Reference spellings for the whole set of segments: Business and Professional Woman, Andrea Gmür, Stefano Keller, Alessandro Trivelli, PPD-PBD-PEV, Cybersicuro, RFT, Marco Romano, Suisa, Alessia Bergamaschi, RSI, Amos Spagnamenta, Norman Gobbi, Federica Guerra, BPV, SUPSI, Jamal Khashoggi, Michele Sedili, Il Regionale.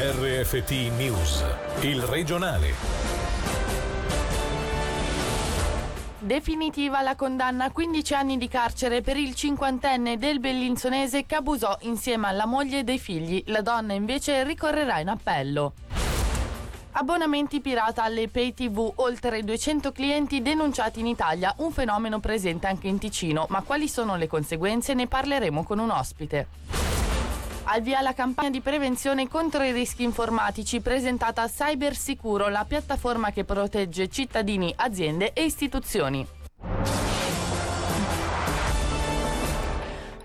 RFT News, il regionale. Definitiva la condanna a 15 anni di carcere per il 50enne del bellinzonese che abusò insieme alla moglie e dei figli. La donna invece ricorrerà in appello. Abbonamenti pirata alle pay tv, oltre 200 clienti denunciati in Italia, un fenomeno presente anche in Ticino, ma quali sono le conseguenze? Ne parleremo con un ospite. Al via la campagna di prevenzione contro i rischi informatici presentata a Cybersicuro, la piattaforma che protegge cittadini, aziende e istituzioni.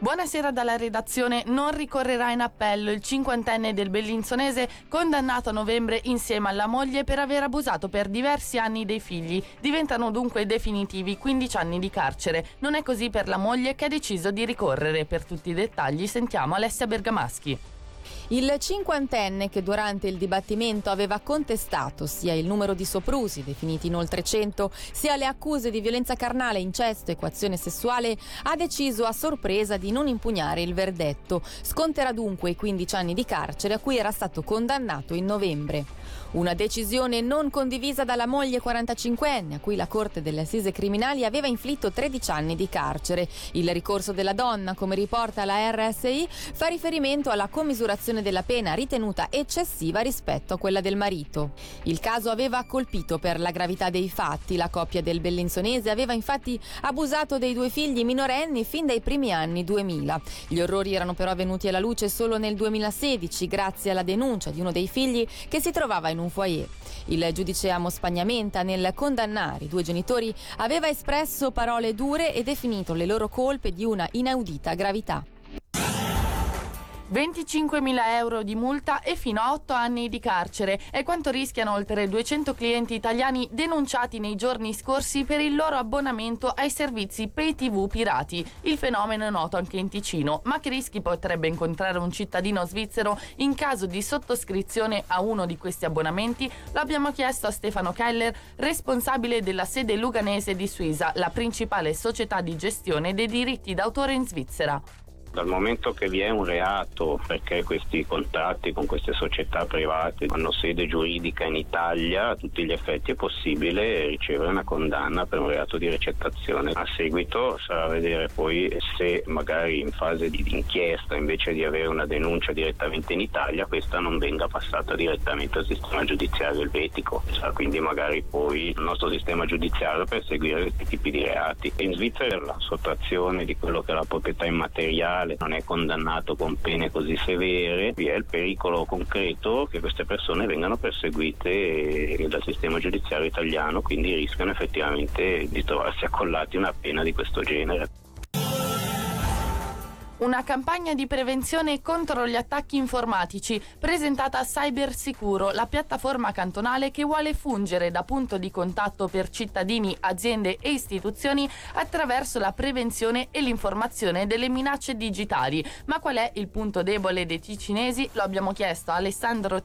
Buonasera dalla redazione. Non ricorrerà in appello il 50enne del bellinzonese condannato a novembre insieme alla moglie per aver abusato per diversi anni dei figli. Diventano dunque definitivi 15 anni di carcere. Non è così per la moglie che ha deciso di ricorrere. Per tutti i dettagli sentiamo Alessia Bergamaschi. Il 50enne, che durante il dibattimento aveva contestato sia il numero di soprusi, definiti in oltre 100, sia le accuse di violenza carnale, incesto e coazione sessuale, ha deciso a sorpresa di non impugnare il verdetto. Sconterà dunque i 15 anni di carcere a cui era stato condannato in novembre. Una decisione non condivisa dalla moglie 45enne, a cui la Corte delle Assise Criminali aveva inflitto 13 anni di carcere. Il ricorso della donna, come riporta la RSI, fa riferimento alla commisurazione della pena ritenuta eccessiva rispetto a quella del marito. Il caso aveva colpito per la gravità dei fatti. La coppia del bellinzonese aveva infatti abusato dei due figli minorenni fin dai primi anni 2000. Gli orrori erano però venuti alla luce solo nel 2016 grazie alla denuncia di uno dei figli che si trovava in un foyer. Il giudice Amos Spagnamenta, nel condannare i due genitori, aveva espresso parole dure e definito le loro colpe di una inaudita gravità. 25.000 euro di multa e fino a 8 anni di carcere è quanto rischiano oltre 200 clienti italiani denunciati nei giorni scorsi per il loro abbonamento ai servizi pay tv pirati. Il fenomeno è noto anche in Ticino, ma che rischi potrebbe incontrare un cittadino svizzero in caso di sottoscrizione a uno di questi abbonamenti? Lo abbiamo chiesto a Stefano Keller, responsabile della sede luganese di Suisa, la principale società di gestione dei diritti d'autore in Svizzera. Dal momento che vi è un reato, perché questi contratti con queste società private hanno sede giuridica in Italia, a tutti gli effetti è possibile ricevere una condanna per un reato di recettazione. A seguito sarà a vedere poi se magari in fase di inchiesta, invece di avere una denuncia direttamente in Italia, questa non venga passata direttamente al sistema giudiziario elvetico. Sarà quindi magari poi il nostro sistema giudiziario per seguire questi tipi di reati. In Svizzera la sottrazione di quello che è la proprietà immateriale non è condannato con pene così severe, vi è il pericolo concreto che queste persone vengano perseguite dal sistema giudiziario italiano, quindi rischiano effettivamente di trovarsi accollati una pena di questo genere. Una campagna di prevenzione contro gli attacchi informatici presentata a Cybersicuro, la piattaforma cantonale che vuole fungere da punto di contatto per cittadini, aziende e istituzioni attraverso la prevenzione e l'informazione delle minacce digitali. Ma qual è il punto debole dei ticinesi? Lo abbiamo chiesto a Alessandro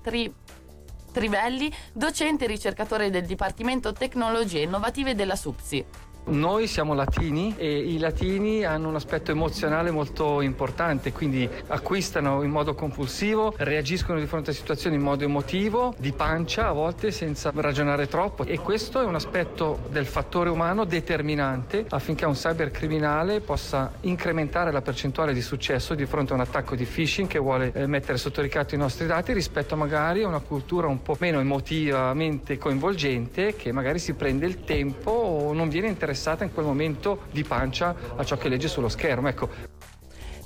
Trivelli, docente e ricercatore del Dipartimento Tecnologie Innovative della SUPSI. Noi siamo latini e i latini hanno un aspetto emozionale molto importante, quindi acquistano in modo compulsivo, reagiscono di fronte a situazioni in modo emotivo, di pancia a volte senza ragionare troppo, e questo è un aspetto del fattore umano determinante affinché un cybercriminale possa incrementare la percentuale di successo di fronte a un attacco di phishing che vuole mettere sotto ricatto i nostri dati rispetto magari a una cultura un po' meno emotivamente coinvolgente, che magari si prende il tempo o non viene interessata in quel momento di pancia a ciò che legge sullo schermo, ecco.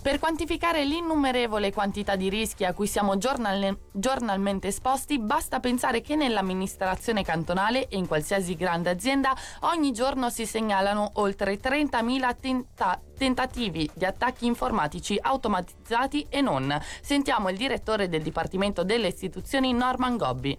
Per quantificare l'innumerevole quantità di rischi a cui siamo giornalmente esposti, basta pensare che nell'amministrazione cantonale e in qualsiasi grande azienda ogni giorno si segnalano oltre 30.000 tentativi di attacchi informatici automatizzati e non. Sentiamo il direttore del Dipartimento delle Istituzioni, Norman Gobbi.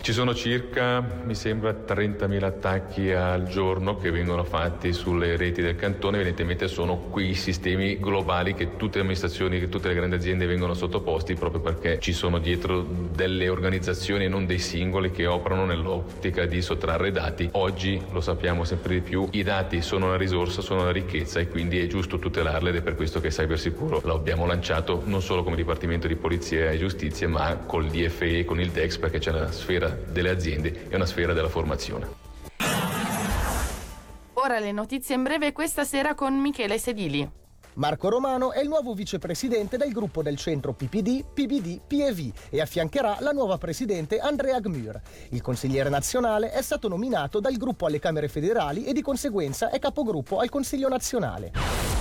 Ci sono circa, mi sembra, 30.000 attacchi al giorno che vengono fatti sulle reti del cantone. Evidentemente sono quei sistemi globali che tutte le amministrazioni, che tutte le grandi aziende vengono sottoposti, proprio perché ci sono dietro delle organizzazioni e non dei singoli che operano nell'ottica di sottrarre dati. Oggi, lo sappiamo sempre di più, i dati sono una risorsa, sono una ricchezza, e quindi è giusto tutelarli, ed è per questo che Cybersicuro l'abbiamo lanciato non solo come Dipartimento di Polizia e Giustizia, ma col DFE e con il DEX, perché c'è una sfera delle aziende e una sfera della formazione. Ora le notizie in breve questa sera con Michele Sedili. Marco Romano è il nuovo vicepresidente del gruppo del centro PPD-PBD-PEV e affiancherà la nuova presidente Andrea Gmür. Il consigliere nazionale è stato nominato dal gruppo alle Camere federali e di conseguenza è capogruppo al Consiglio nazionale.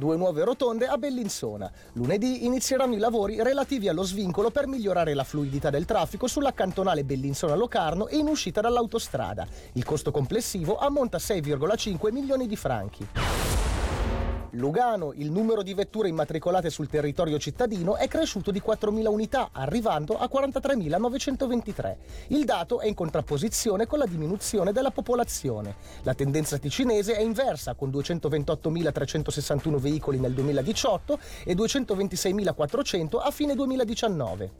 2 nuove rotonde a Bellinzona. Lunedì inizieranno i lavori relativi allo svincolo per migliorare la fluidità del traffico sulla cantonale Bellinzona-Locarno e in uscita dall'autostrada. Il costo complessivo ammonta a 6,5 milioni di franchi. Lugano, il numero di vetture immatricolate sul territorio cittadino è cresciuto di 4.000 unità, arrivando a 43.923. Il dato è in contrapposizione con la diminuzione della popolazione. La tendenza ticinese è inversa, con 228.361 veicoli nel 2018 e 226.400 a fine 2019.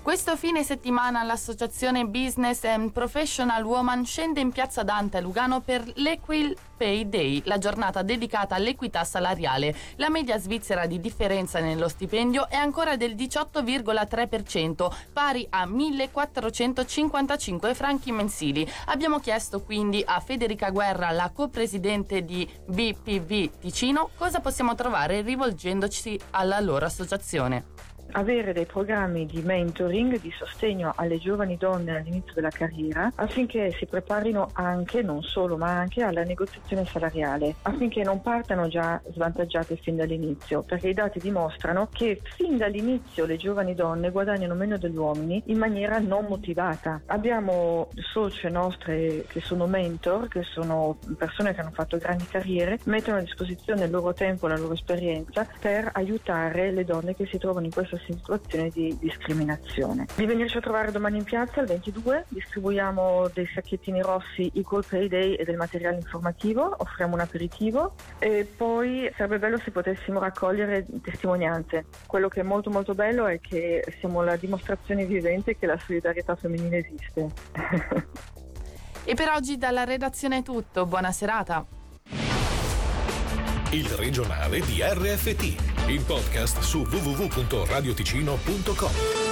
Questo fine settimana l'associazione Business and Professional Woman scende in piazza Dante a Lugano per l'Equal Pay Day, la giornata dedicata all'equità salariale. La media svizzera di differenza nello stipendio è ancora del 18,3%, pari a 1.455 franchi mensili. Abbiamo chiesto quindi a Federica Guerra, la co-presidente di BPV Ticino, cosa possiamo trovare rivolgendoci alla loro associazione. Avere dei programmi di mentoring, di sostegno alle giovani donne all'inizio della carriera, affinché si preparino anche, non solo, ma anche alla negoziazione salariale, affinché non partano già svantaggiate fin dall'inizio, perché i dati dimostrano che fin dall'inizio le giovani donne guadagnano meno degli uomini in maniera non motivata. Abbiamo socie nostre che sono mentor, che sono persone che hanno fatto grandi carriere, mettono a disposizione il loro tempo, la loro esperienza per aiutare le donne che si trovano in questa situazione di discriminazione. Di venirci a trovare domani in piazza, il 22, distribuiamo dei sacchettini rossi Equal Pay Day e del materiale informativo, offriamo un aperitivo e poi sarebbe bello se potessimo raccogliere testimonianze. Quello che è molto molto bello è che siamo la dimostrazione vivente che la solidarietà femminile esiste. E per oggi dalla redazione è tutto, buona serata. Il regionale di RFT, in podcast su www.radioticino.com.